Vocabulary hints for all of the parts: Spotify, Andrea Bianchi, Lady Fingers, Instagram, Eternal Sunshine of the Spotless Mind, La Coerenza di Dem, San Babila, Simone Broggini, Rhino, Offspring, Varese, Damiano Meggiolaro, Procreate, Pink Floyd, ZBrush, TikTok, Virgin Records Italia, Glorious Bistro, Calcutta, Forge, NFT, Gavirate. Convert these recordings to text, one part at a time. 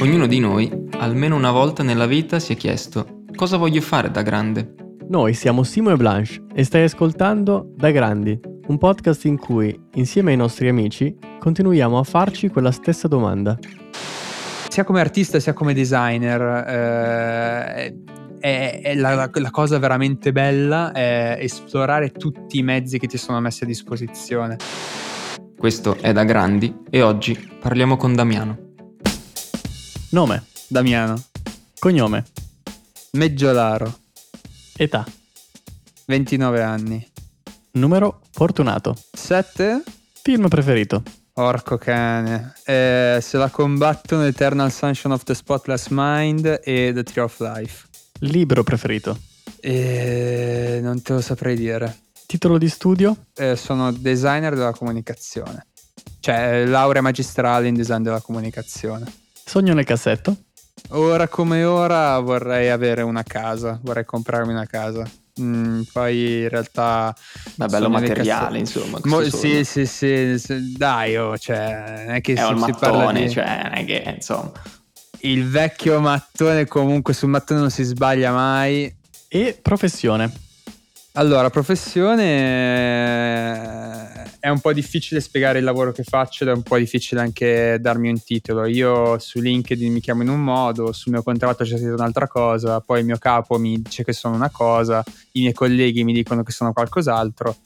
Ognuno di noi, almeno una volta nella vita, si è chiesto: cosa voglio fare da grande? Noi siamo Simo e Blanche e stai ascoltando Da Grandi, un podcast in cui, insieme ai nostri amici, continuiamo a farci quella stessa domanda. Sia come artista sia come designer, la cosa veramente bella è esplorare tutti i mezzi che ti sono messi a disposizione. Questo è Da Grandi e oggi parliamo con Damiano. Nome: Damiano. Cognome: Meggiolaro. Età: 29 anni. Numero fortunato: 7. Film preferito: Orco cane, se la combattono Eternal Sunshine of the Spotless Mind e The Tree of Life. Libro preferito: non te lo saprei dire. Titolo di studio: sono designer della comunicazione, cioè laurea magistrale in design della comunicazione. Sogno nel cassetto: ora come ora vorrei avere una casa, vorrei comprarmi una casa. Poi in realtà ma bello materiale, insomma. Sì, dai, cioè, non è che è un mattone, parla di... cioè, non è che, insomma, il vecchio mattone, comunque sul mattone non si sbaglia mai. E professione? Allora, professione è un po' difficile spiegare il lavoro che faccio ed è un po' difficile anche darmi un titolo. Io su LinkedIn mi chiamo in un modo, sul mio contratto c'è scritto un'altra cosa, poi il mio capo mi dice che sono una cosa, i miei colleghi mi dicono che sono qualcos'altro.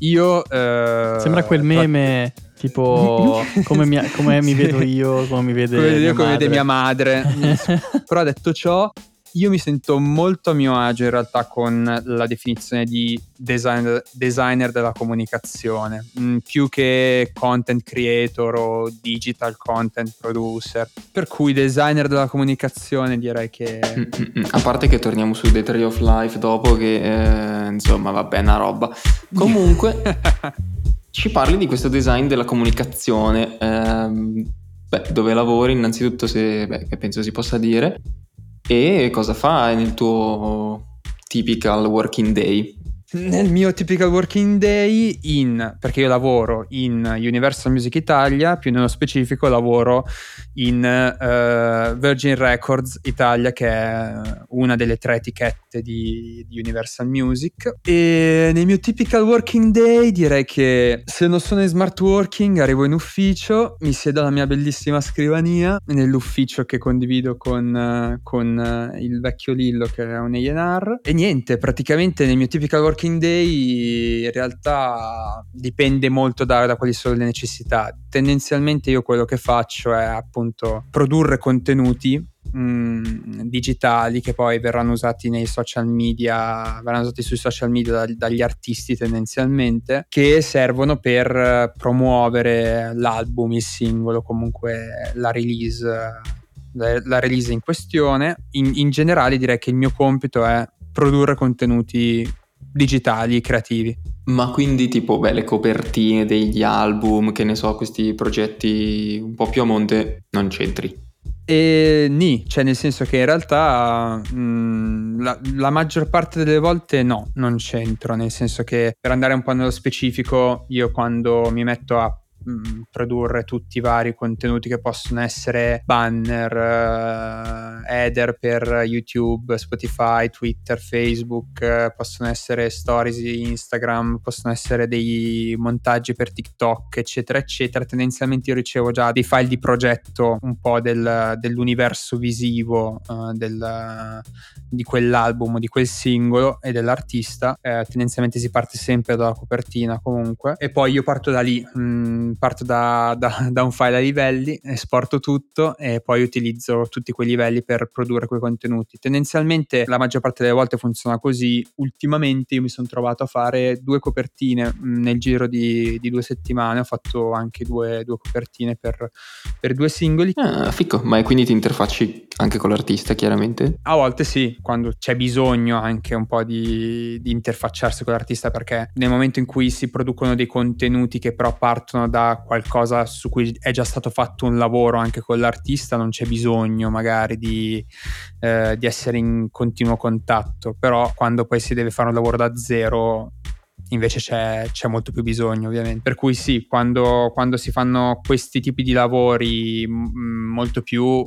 Io sembra quel meme tipo come mi vedo io, come mi vede mia madre. Come vede mia madre. Però detto ciò, io mi sento molto a mio agio in realtà con la definizione di designer della comunicazione, più che content creator o digital content producer, per cui designer della comunicazione direi che... A parte che torniamo su The Tree of Life dopo, che insomma vabbè, una roba. Comunque ci parli di questo design della comunicazione, dove lavori innanzitutto, se che penso si possa dire, e cosa fai nel tuo typical working day? Nel mio typical working day, perché io lavoro in Universal Music Italia, più nello specifico lavoro in Virgin Records Italia, che è una delle 3 etichette di Universal Music. E nel mio typical working day direi che, se non sono in smart working, arrivo in ufficio, mi siedo alla mia bellissima scrivania nell'ufficio che condivido con il vecchio Lillo, che è un A&R, e niente, praticamente nel mio typical working day in realtà dipende molto da quali sono le necessità. Tendenzialmente io quello che faccio è appunto produrre contenuti digitali che poi verranno usati nei social media, verranno usati sui social media dagli artisti tendenzialmente, che servono per promuovere l'album, il singolo, comunque la release in questione. In generale direi che il mio compito è produrre contenuti digitali, creativi. Ma quindi tipo le copertine degli album, che ne so, questi progetti un po' più a monte, non c'entri? Cioè nel senso che in realtà la maggior parte delle volte no, non c'entro, nel senso che, per andare un po' nello specifico, io quando mi metto a produrre tutti i vari contenuti che possono essere banner, header per YouTube, Spotify, Twitter, Facebook, possono essere stories Instagram, possono essere dei montaggi per TikTok, eccetera eccetera. Tendenzialmente io ricevo già dei file di progetto un po' dell'universo visivo di quell'album, di quel singolo e dell'artista. Tendenzialmente si parte sempre dalla copertina comunque, e poi io parto da lì, parto da un file a livelli, esporto tutto e poi utilizzo tutti quei livelli per produrre quei contenuti. Tendenzialmente la maggior parte delle volte funziona così. Ultimamente io mi sono trovato a fare 2 copertine nel giro di 2 settimane. Ho fatto anche due copertine per 2 singoli. Ah, fico. Ma quindi ti interfacci anche con l'artista, chiaramente? A volte sì, quando c'è bisogno anche un po' di interfacciarsi con l'artista, perché nel momento in cui si producono dei contenuti che però partono da qualcosa su cui è già stato fatto un lavoro anche con l'artista, non c'è bisogno magari di essere in continuo contatto. Però quando poi si deve fare un lavoro da zero invece c'è molto più bisogno, ovviamente. Per cui sì, quando si fanno questi tipi di lavori molto più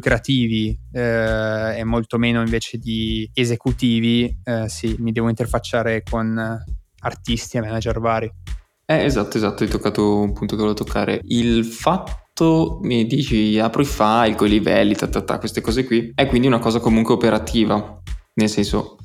creativi e molto meno invece di esecutivi, sì, mi devo interfacciare con artisti e manager vari. Esatto, hai toccato un punto che volevo toccare. Il fatto, mi dici, apro i file con i livelli, queste cose qui, è quindi una cosa comunque operativa, nel senso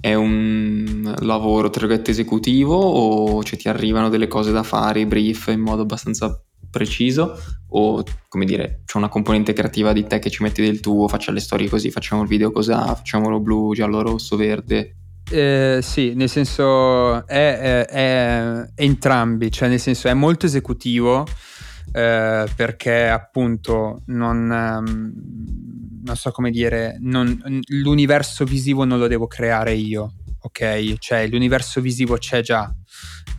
è un lavoro, tra virgolette, esecutivo, o cioè ti arrivano delle cose da fare, i brief in modo abbastanza preciso, o come dire, c'è una componente creativa di te che ci metti del tuo, faccia le storie così, facciamo il video così, facciamolo blu, giallo, rosso, verde. Sì, nel senso è entrambi, cioè nel senso è molto esecutivo, perché appunto non so come dire, l'universo visivo non lo devo creare io, ok? Cioè l'universo visivo c'è già,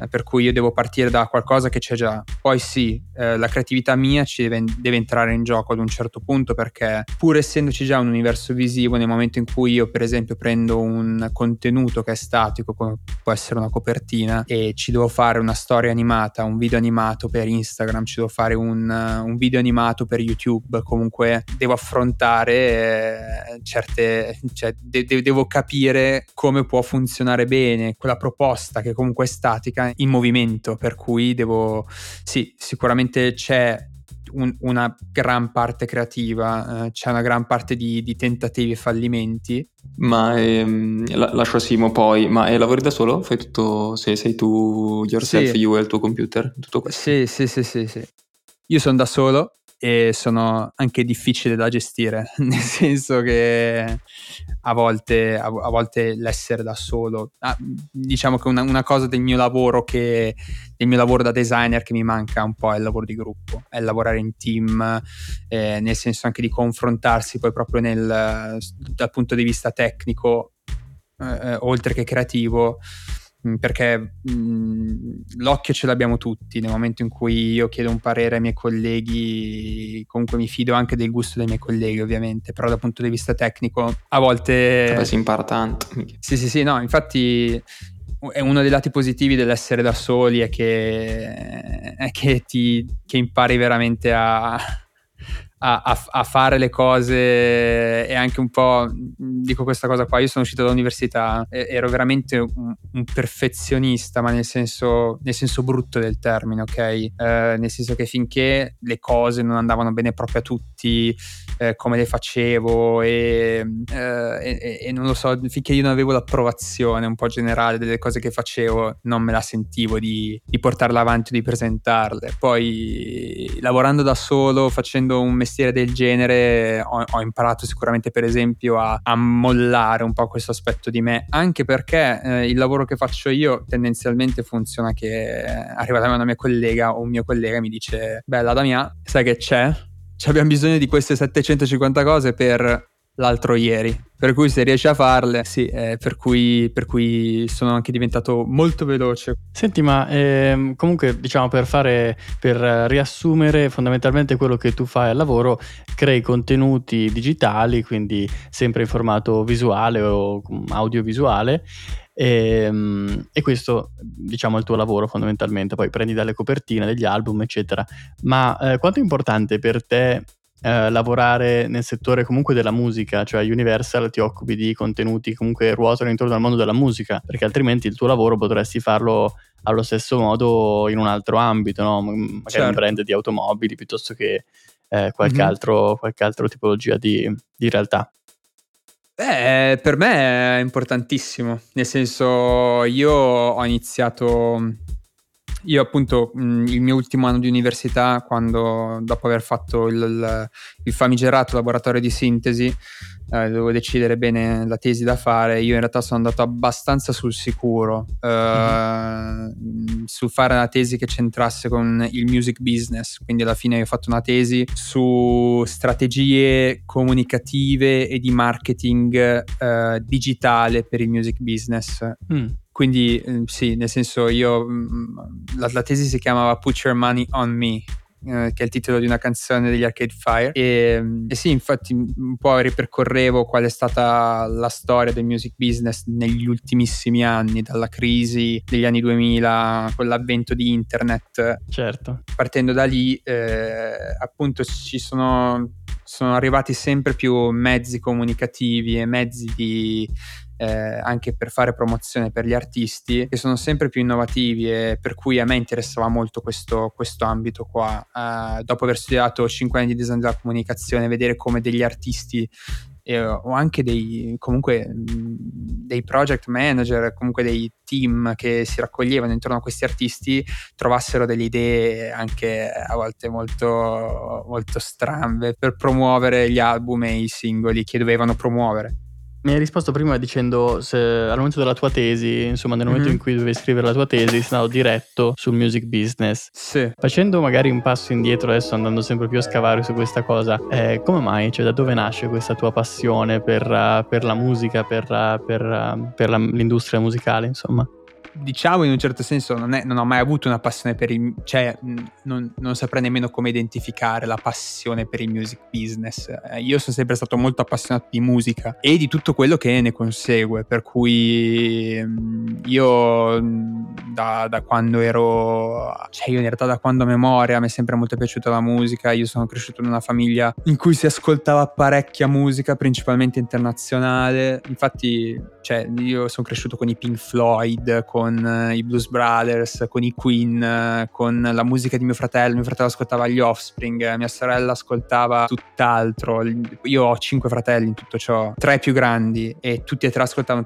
per cui io devo partire da qualcosa che c'è già. Poi sì, la creatività mia ci deve entrare in gioco ad un certo punto, perché pur essendoci già un universo visivo, nel momento in cui io per esempio prendo un contenuto che è statico, come può essere una copertina, e ci devo fare una storia animata, un video animato per Instagram, ci devo fare un video animato per YouTube, comunque devo affrontare certe, cioè devo capire come può funzionare bene quella proposta che comunque è statica in movimento, per cui devo, sì, sicuramente c'è una gran parte creativa, c'è una gran parte di tentativi e fallimenti. Ma lascio a Simo poi, ma lavori da solo? Fai tutto, sei tu yourself, sì. You e il tuo computer, tutto questo? Sì. Io sono da solo e sono anche difficile da gestire, nel senso che a volte l'essere da solo, diciamo che una cosa del mio lavoro da designer che mi manca un po' è il lavoro di gruppo, è lavorare in team, nel senso anche di confrontarsi poi proprio dal punto di vista tecnico, oltre che creativo, perché l'occhio ce l'abbiamo tutti. Nel momento in cui io chiedo un parere ai miei colleghi, comunque mi fido anche del gusto dei miei colleghi, ovviamente, però dal punto di vista tecnico a volte si impara tanto. Sì, no, infatti è uno dei lati positivi dell'essere da soli è che impari veramente a fare le cose. E anche un po' dico questa cosa qua, io sono uscito dall'università, ero veramente un perfezionista, ma nel senso brutto del termine, ok? Nel senso che finché le cose non andavano bene proprio a tutti, come le facevo, e non lo so, finché io non avevo l'approvazione un po' generale delle cose che facevo, non me la sentivo di portarle avanti o di presentarle. Poi lavorando da solo, facendo un mestiere del genere, ho imparato sicuramente, per esempio, a mollare un po' questo aspetto di me, anche perché il lavoro che faccio io tendenzialmente funziona che arriva da me una mia collega o un mio collega e mi dice: bella Damia, sai che c'è? Abbiamo bisogno di queste 750 cose per l'altro ieri, per cui se riesci a farle, sì, per cui sono anche diventato molto veloce. Senti, ma comunque, diciamo, per riassumere fondamentalmente quello che tu fai al lavoro, crei contenuti digitali, quindi sempre in formato visuale o audiovisuale, e questo, diciamo, è il tuo lavoro fondamentalmente. Poi prendi dalle copertine degli album, eccetera. Ma quanto è importante per te lavorare nel settore comunque della musica? Cioè Universal, ti occupi di contenuti comunque ruotano intorno al mondo della musica, perché altrimenti il tuo lavoro potresti farlo allo stesso modo in un altro ambito, no? Magari certo, un brand di automobili piuttosto che qualche altro tipologia di realtà. Beh, per me è importantissimo, nel senso, io appunto il mio ultimo anno di università, quando dopo aver fatto il famigerato laboratorio di sintesi, dovevo decidere bene la tesi da fare. Io in realtà sono andato abbastanza sul sicuro, su fare una tesi che c'entrasse con il music business, quindi alla fine io ho fatto una tesi su strategie comunicative e di marketing digitale per il music business. Quindi sì, nel senso, io la tesi si chiamava Put Your Money On Me, che è il titolo di una canzone degli Arcade Fire, e sì, infatti un po' ripercorrevo qual è stata la storia del music business negli ultimissimi anni, dalla crisi degli anni 2000 con l'avvento di internet. Certo. Partendo da lì appunto ci sono arrivati sempre più mezzi comunicativi e mezzi di anche per fare promozione per gli artisti, che sono sempre più innovativi, e per cui a me interessava molto questo ambito qua. Dopo aver studiato 5 anni di design della comunicazione, vedere come degli artisti o anche dei project manager, comunque dei team che si raccoglievano intorno a questi artisti, trovassero delle idee anche a volte molto, molto strambe per promuovere gli album e i singoli che dovevano promuovere. Mi hai risposto prima dicendo se al momento della tua tesi, insomma nel momento in cui dovevi scrivere la tua tesi, sei stato diretto sul music business. Sì. Facendo magari un passo indietro adesso, andando sempre più a scavare su questa cosa, come mai? Cioè, da dove nasce questa tua passione per la musica, per l'industria musicale, insomma? Diciamo, in un certo senso non ho mai avuto una passione per il, cioè non saprei nemmeno come identificare la passione per il music business. Io sono sempre stato molto appassionato di musica e di tutto quello che ne consegue, per cui io da quando ero, cioè io in realtà da quando ho memoria mi è sempre molto piaciuta la musica. Io sono cresciuto in una famiglia in cui si ascoltava parecchia musica, principalmente internazionale. Infatti, cioè, io sono cresciuto con i Pink Floyd, con i Blues Brothers, con i Queen, con la musica di mio fratello ascoltava gli Offspring, mia sorella ascoltava tutt'altro. Io ho 5 fratelli in tutto ciò, 3 più grandi, e tutti e tre ascoltavano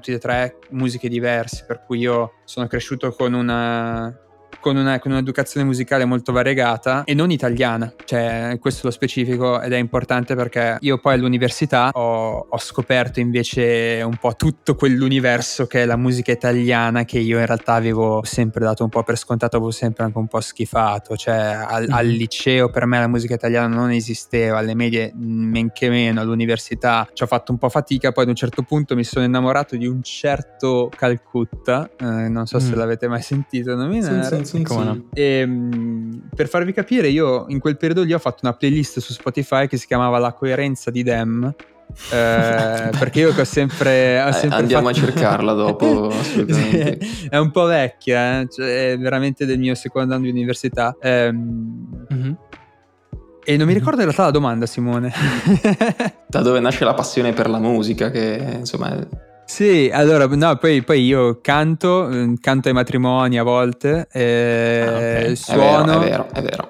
musiche diverse, per cui io sono cresciuto con un'educazione musicale molto variegata e non italiana, cioè questo lo specifico, ed è importante perché io poi all'università ho scoperto invece un po' tutto quell'universo che è la musica italiana, che io in realtà avevo sempre dato un po' per scontato, avevo sempre anche un po' schifato. Cioè al liceo per me la musica italiana non esisteva, alle medie men che meno, all'università ci ho fatto un po' fatica. Poi ad un certo punto mi sono innamorato di un certo Calcutta, non so se l'avete mai sentito nominare. Sì. E, per farvi capire, io in quel periodo lì ho fatto una playlist su Spotify che si chiamava La Coerenza di Dem, perché io ho sempre andiamo fatto... a cercarla dopo. Assolutamente. È un po' vecchia, cioè, è veramente del mio secondo anno di università. E non mi ricordo in realtà la domanda, Simone. Da dove nasce la passione per la musica, che insomma è... Sì, allora, no, poi io canto ai matrimoni a volte, okay. Suono.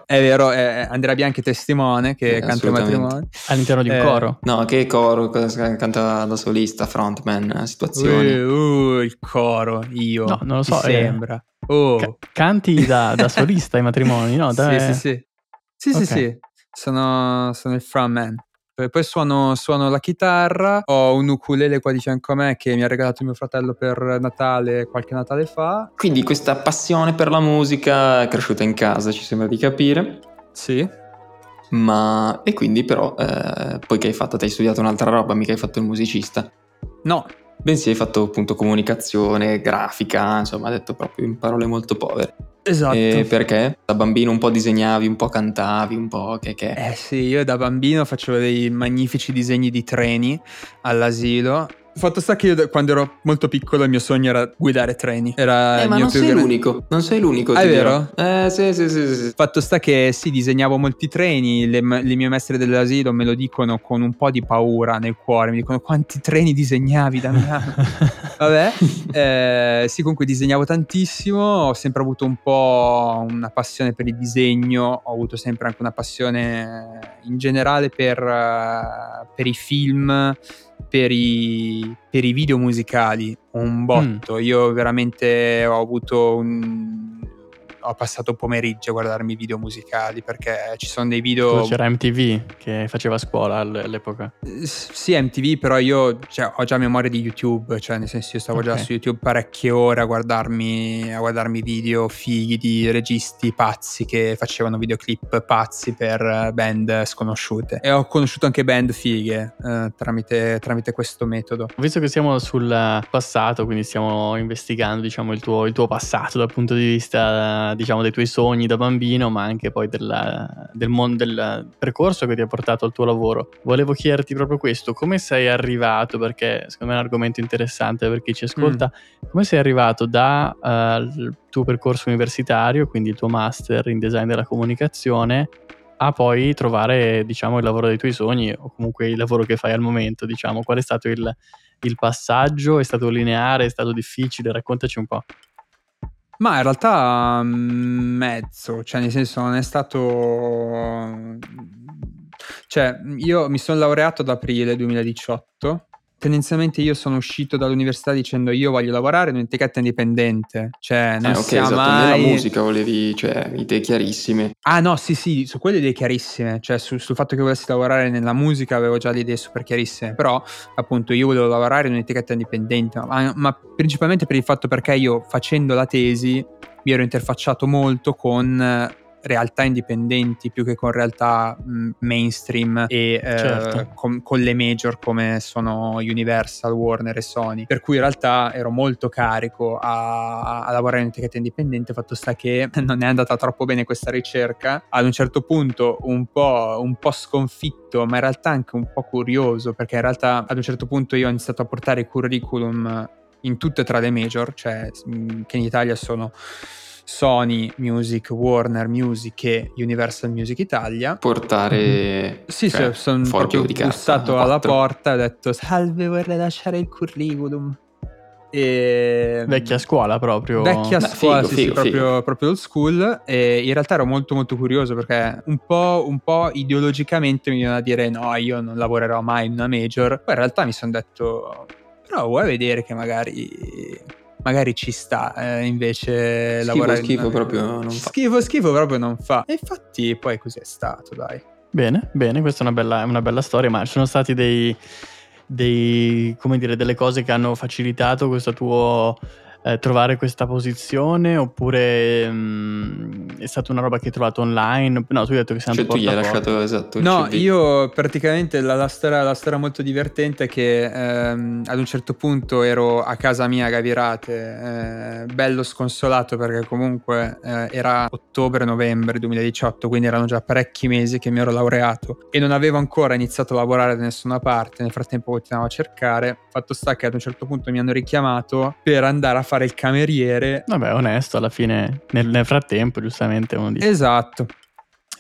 È vero. Andrea Bianchi è testimone che canta ai matrimoni. All'interno di un coro? No, che coro? Canta da solista, frontman, situazioni. Il coro, io. No, non lo so. Sembra. Canti da solista ai matrimoni, no? Sì. Sono il frontman. Poi suono la chitarra, ho un ukulele qua di fianco a me che mi ha regalato mio fratello per Natale, qualche Natale fa. Quindi questa passione per la musica è cresciuta in casa, ci sembra di capire. Sì. Ma e quindi però, poi che hai fatto? Ti hai studiato un'altra roba, mica hai fatto il musicista? No. Bensì hai fatto appunto comunicazione, grafica, insomma, detto proprio in parole molto povere. Esatto. E perché? Da bambino un po' disegnavi, un po' cantavi, un po' che? Sì, io da bambino facevo dei magnifici disegni di treni all'asilo. Fatto sta che io quando ero molto piccolo il mio sogno era guidare treni. Era ma non sei l'unico. Non sei l'unico. È vero? Sì. Fatto sta che sì, disegnavo molti treni. Le mie maestre dell'asilo me lo dicono con un po' di paura nel cuore. Mi dicono: quanti treni disegnavi, Damiano? Vabbè. Sì, comunque disegnavo tantissimo. Ho sempre avuto un po' una passione per il disegno. Ho avuto sempre anche una passione in generale per i film, per i video musicali, un botto. Io veramente ho passato pomeriggi a guardarmi video musicali, perché ci sono dei video. C'era MTV che faceva scuola all'epoca. Sì, MTV, però io, cioè, ho già memoria di YouTube, cioè nel senso io stavo già su YouTube parecchie ore a guardarmi video fighi di registi pazzi che facevano videoclip pazzi per band sconosciute, e ho conosciuto anche band fighe tramite questo metodo. Visto che siamo sul passato, quindi stiamo investigando, diciamo, il tuo passato dal punto di vista diciamo dei tuoi sogni da bambino, ma anche poi del percorso che ti ha portato al tuo lavoro. Volevo chiederti proprio questo: come sei arrivato, perché secondo me è un argomento interessante per chi ci ascolta, come sei arrivato dal tuo percorso universitario, quindi il tuo master in design della comunicazione, a poi trovare, diciamo, il lavoro dei tuoi sogni, o comunque il lavoro che fai al momento, diciamo. Qual è stato il passaggio? È stato lineare? È stato difficile? Raccontaci un po'. Ma in realtà mezzo, cioè nel senso non è stato... Cioè io mi sono laureato ad aprile 2018, tendenzialmente io sono uscito dall'università dicendo io voglio lavorare in un'etichetta indipendente, cioè non sia esatto. mai... Nella musica volevi, cioè, idee chiarissime. Ah no, sì, su quelle idee chiarissime, cioè sul fatto che volessi lavorare nella musica avevo già le idee super chiarissime, però appunto io volevo lavorare in un'etichetta indipendente, ma principalmente per il fatto perché io facendo la tesi mi ero interfacciato molto con realtà indipendenti più che con realtà mainstream e certo. Con le major come sono Universal, Warner e Sony, per cui in realtà ero molto carico a lavorare in etichetta indipendente. Fatto sta che non è andata troppo bene questa ricerca, ad un certo punto un po' sconfitto, ma in realtà anche un po' curioso, perché in realtà ad un certo punto io ho iniziato a portare il curriculum in tutte e tre le major, cioè che in Italia sono Sony Music, Warner Music e Universal Music Italia. Portare... Sì, cioè, sono proprio bussato alla porta e ho detto salve, vorrei lasciare il curriculum. E... Vecchia scuola proprio. Vecchia scuola, figo. Proprio old school. E in realtà ero molto molto curioso, perché un po' ideologicamente mi viene a dire no, io non lavorerò mai in una major. Poi in realtà mi sono detto però vuoi vedere che magari ci sta, invece lavorare schifo proprio non fa. E infatti poi così è stato, dai. Bene, questa è una bella storia, ma ci sono stati dei come dire, delle cose che hanno facilitato questo tuo trovare questa posizione, oppure è stata una roba che hai trovato online? No, tu hai detto che sei andato porta a porta. Cioè tu gli hai lasciato, esatto, no, CD. Io praticamente la storia molto divertente è che ad un certo punto ero a casa mia a Gavirate, bello sconsolato, perché comunque era ottobre-novembre 2018, quindi erano già parecchi mesi che mi ero laureato e non avevo ancora iniziato a lavorare da nessuna parte. Nel frattempo continuavo a cercare. Fatto sta che ad un certo punto mi hanno richiamato per andare a fare il cameriere. Vabbè, onesto, alla fine nel frattempo giustamente uno dice. Esatto.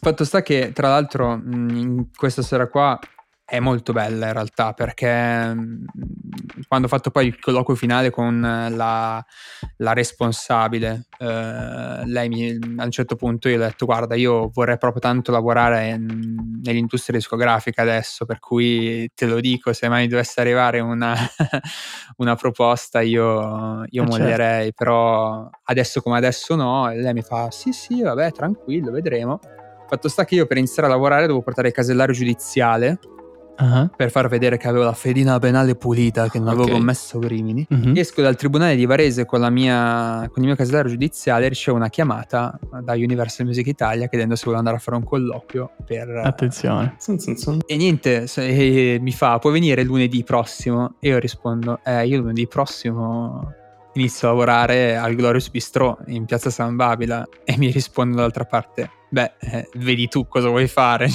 Fatto sta che tra l'altro questa sera qua è molto bella in realtà, perché quando ho fatto poi il colloquio finale con la responsabile, lei a un certo punto io ho detto guarda, io vorrei proprio tanto lavorare nell'industria discografica adesso, per cui te lo dico, se mai dovesse arrivare una proposta io mollerei, certo. Però adesso come adesso no. E lei mi fa sì vabbè, tranquillo, vedremo. Fatto sta che io per iniziare a lavorare dovevo portare il casellario giudiziale. Uh-huh. Per far vedere che avevo la fedina penale pulita, che non avevo commesso crimini. Uh-huh. Esco dal tribunale di Varese con il mio casellario giudiziale, ricevo una chiamata da Universal Music Italia chiedendo se volevo andare a fare un colloquio per... Attenzione. E niente, mi fa puoi venire lunedì prossimo? E io rispondo io lunedì prossimo inizio a lavorare al Glorious Bistro in piazza San Babila. E mi rispondono dall'altra parte beh, vedi tu cosa vuoi fare.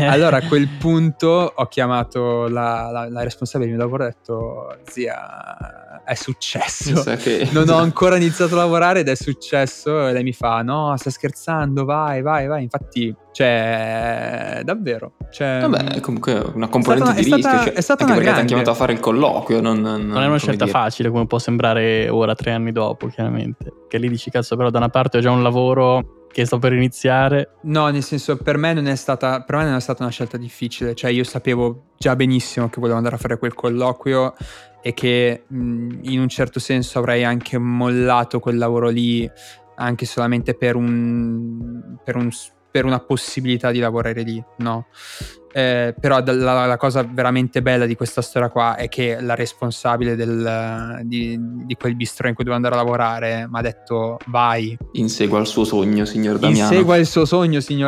Allora a quel punto ho chiamato la responsabile del mio lavoro e ho detto zia, è successo, non ho ancora iniziato a lavorare ed è successo. E lei mi fa no, stai scherzando, vai. Infatti cioè davvero, cioè, vabbè, comunque una componente di rischio, cioè, è stata una perché grande... ti ha chiamato a fare il colloquio, non è una scelta facile come può sembrare ora, 3 anni dopo, chiaramente, che lì dici cazzo, però da una parte ho già un lavoro che sto per iniziare. No, nel senso, per me non è stata una scelta difficile, cioè io sapevo già benissimo che volevo andare a fare quel colloquio e che in un certo senso avrei anche mollato quel lavoro lì anche solamente per una possibilità di lavorare lì, no? Però la cosa veramente bella di questa storia qua è che la responsabile di quel bistro in cui dovevo andare a lavorare mi ha detto vai, insegua il suo sogno signor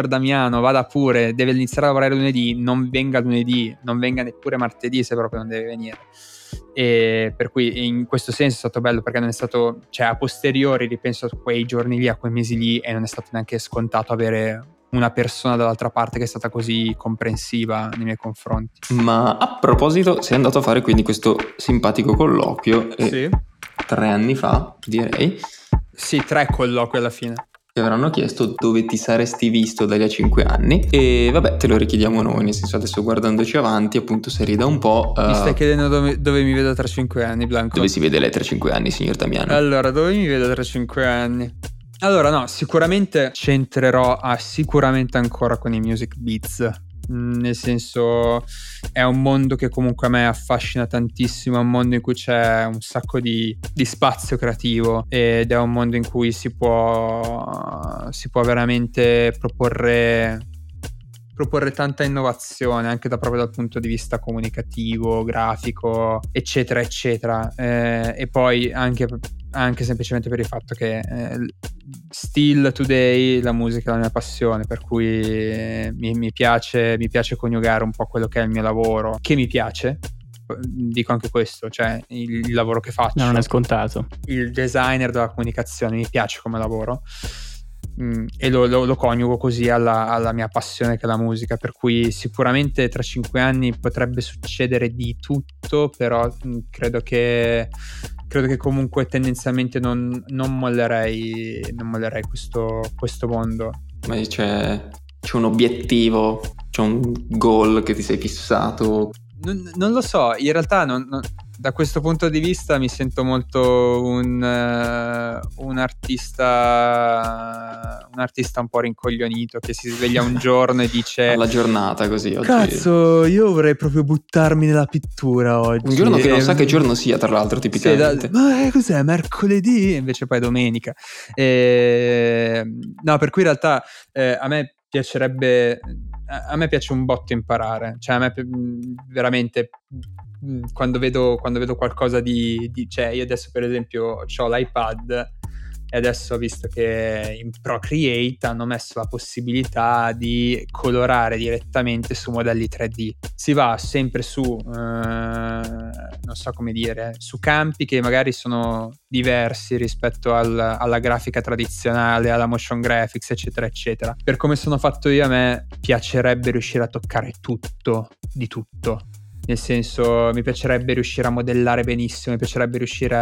Damiano, vada pure, deve iniziare a lavorare lunedì, non venga neppure martedì se proprio non deve venire. e per cui in questo senso è stato bello, perché non è stato, cioè a posteriori ripenso a quei giorni lì, a quei mesi lì, e non è stato neanche scontato avere una persona dall'altra parte che è stata così comprensiva nei miei confronti. Ma a proposito, sei andato a fare quindi questo simpatico colloquio, sì, 3 anni fa direi. Sì, 3 colloqui alla fine. Ti avranno chiesto dove ti saresti visto dagli a 5 anni e vabbè, te lo richiediamo noi, nel senso adesso guardandoci avanti appunto se rida un po'... Mi stai chiedendo dove mi vedo tra 5 anni, Blanco? Dove si vede lei tra 5 anni, signor Damiano? Allora, dove mi vedo tra 5 anni? Allora no, sicuramente c'entrerò sicuramente ancora con i music beats, nel senso è un mondo che comunque a me affascina tantissimo, è un mondo in cui c'è un sacco di spazio creativo ed è un mondo in cui si può veramente proporre tanta innovazione anche proprio dal punto di vista comunicativo, grafico, eccetera eccetera, e poi anche semplicemente per il fatto che still today la musica è la mia passione, per cui mi piace coniugare un po' quello che è il mio lavoro, che mi piace, dico anche questo, cioè il lavoro che faccio, no, non è scontato, il designer della comunicazione mi piace come lavoro, e lo coniugo così alla mia passione che è la musica, per cui sicuramente tra 5 anni potrebbe succedere di tutto, però credo che comunque tendenzialmente non mollerei questo mondo. Ma c'è un obiettivo, c'è un goal che ti sei fissato? Non lo so, in realtà non da questo punto di vista mi sento molto un artista un po' rincoglionito che si sveglia un giorno e dice alla giornata così oggi. Cazzo, io vorrei proprio buttarmi nella pittura oggi. Un giorno che non sa che giorno sia, tra l'altro, tipicamente. Sì, ma cos'è? Mercoledì? Invece poi è domenica. No, per cui in realtà a me piace un botto imparare, cioè a me veramente quando vedo qualcosa di cioè io adesso per esempio c'ho l'iPad e adesso ho visto che in Procreate hanno messo la possibilità di colorare direttamente su modelli 3D. Si va sempre su non so come dire, su campi che magari sono diversi rispetto alla grafica tradizionale, alla motion graphics eccetera eccetera. Per come sono fatto io, a me piacerebbe riuscire a toccare tutto di tutto. Nel senso, mi piacerebbe riuscire a modellare benissimo, mi piacerebbe riuscire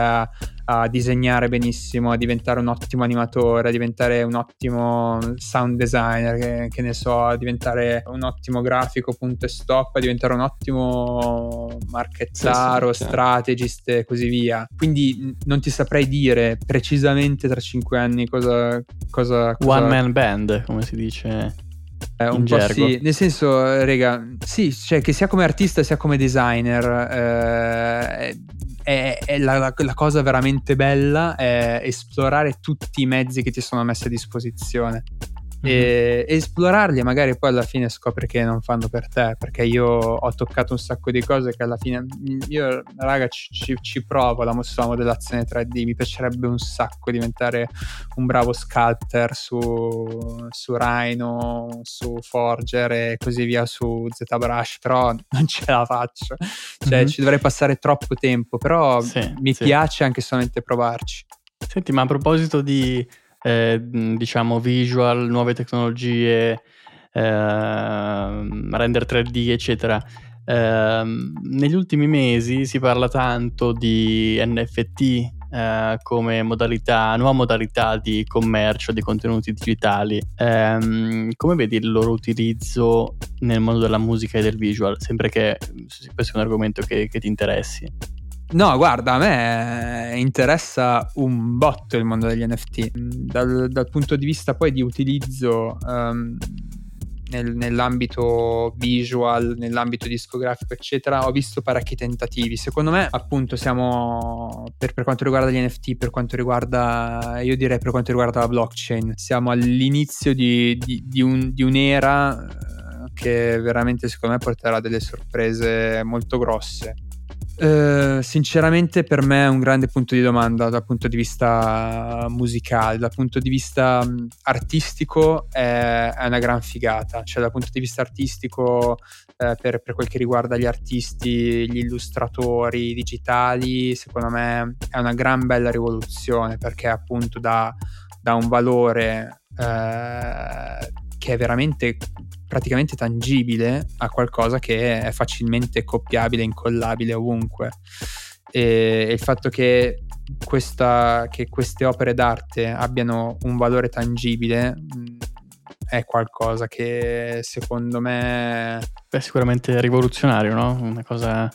a disegnare benissimo, a diventare un ottimo animatore, a diventare un ottimo sound designer, che ne so, a diventare un ottimo grafico, punto e stop, a diventare un ottimo marchettaro, sì, strategist e così via. Quindi non ti saprei dire precisamente tra 5 anni cosa... One man band, come si dice... un po' sì, nel senso, rega, sì, cioè che sia come artista sia come designer è la cosa veramente bella è esplorare tutti i mezzi che ti sono messi a disposizione, e esplorarli e magari poi alla fine scopri che non fanno per te, perché io ho toccato un sacco di cose che alla fine io, raga, ci provo sulla modellazione 3D, mi piacerebbe un sacco diventare un bravo sculptor su Rhino, su Forge e così via, su ZBrush, però non ce la faccio, cioè ci dovrei passare troppo tempo, però sì, piace anche solamente provarci. Senti, ma a proposito di diciamo visual, nuove tecnologie, render 3D eccetera, negli ultimi mesi si parla tanto di NFT come nuova modalità di commercio di contenuti digitali. Come vedi il loro utilizzo nel mondo della musica e del visual, sempre che questo è un argomento che ti interessi? No, guarda, a me interessa un botto il mondo degli NFT. Dal punto di vista poi di utilizzo nell'ambito visual, nell'ambito discografico eccetera, ho visto parecchi tentativi. Secondo me appunto siamo per quanto riguarda gli NFT, per quanto riguarda la blockchain, siamo all'inizio di un'era che veramente secondo me porterà delle sorprese molto grosse. Sinceramente per me è un grande punto di domanda dal punto di vista musicale. Dal punto di vista artistico è una gran figata, cioè dal punto di vista artistico per quel che riguarda gli artisti, gli illustratori digitali, secondo me è una gran bella rivoluzione, perché appunto dà un valore che è veramente praticamente tangibile a qualcosa che è facilmente copiabile, incollabile ovunque. E il fatto che queste opere d'arte abbiano un valore tangibile è qualcosa che secondo me è sicuramente rivoluzionario, no? Una cosa.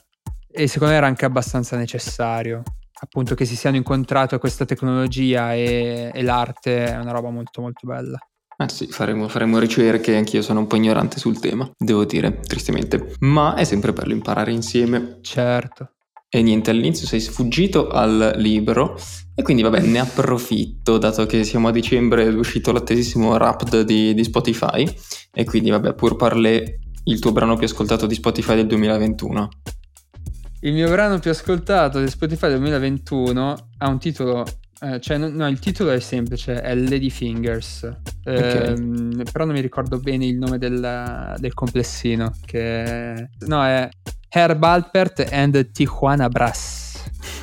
E secondo me era anche abbastanza necessario, appunto, che si siano incontrato questa tecnologia e l'arte è una roba molto molto bella. Ah sì, faremo ricerche, anch'io sono un po' ignorante sul tema, devo dire, tristemente. Ma è sempre bello imparare insieme. Certo. E niente, all'inizio sei sfuggito al libro e quindi vabbè, ne approfitto, dato che siamo a dicembre, è uscito l'attesissimo Wrapped di Spotify e quindi vabbè, pur parlé, il tuo brano più ascoltato di Spotify del 2021. Il mio brano più ascoltato di Spotify del 2021 ha un titolo... il titolo è semplice, è Lady Fingers, okay. Però non mi ricordo bene il nome del complessino, che no, è Herbalpert and Tijuana Brass.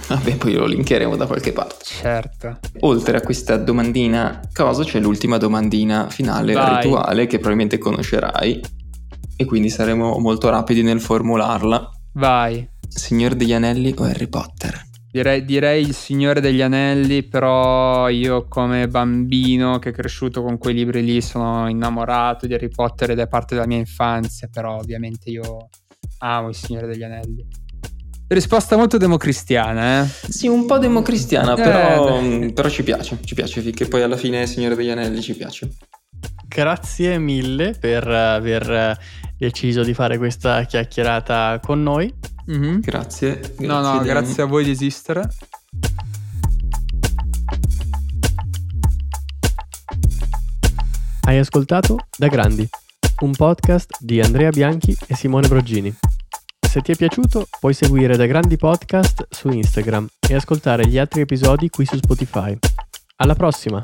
Vabbè, poi lo linkeremo da qualche parte. Certo. Oltre a questa domandina cosa, c'è l'ultima domandina finale. Vai. Rituale, che probabilmente conoscerai e quindi saremo molto rapidi nel formularla. Vai. Signor degli Anelli o Harry Potter? Direi il Signore degli Anelli, però io come bambino che è cresciuto con quei libri lì sono innamorato di Harry Potter ed è parte della mia infanzia, però ovviamente io amo il Signore degli Anelli. Risposta molto democristiana, eh? Sì, un po' democristiana, però ci piace, che poi alla fine il Signore degli Anelli ci piace. Grazie mille per aver deciso di fare questa chiacchierata con noi. Mm-hmm. Grazie. No, grazie a voi di esistere. Hai ascoltato Da Grandi, un podcast di Andrea Bianchi e Simone Broggini. Se ti è piaciuto, puoi seguire Da Grandi Podcast su Instagram e ascoltare gli altri episodi qui su Spotify. Alla prossima!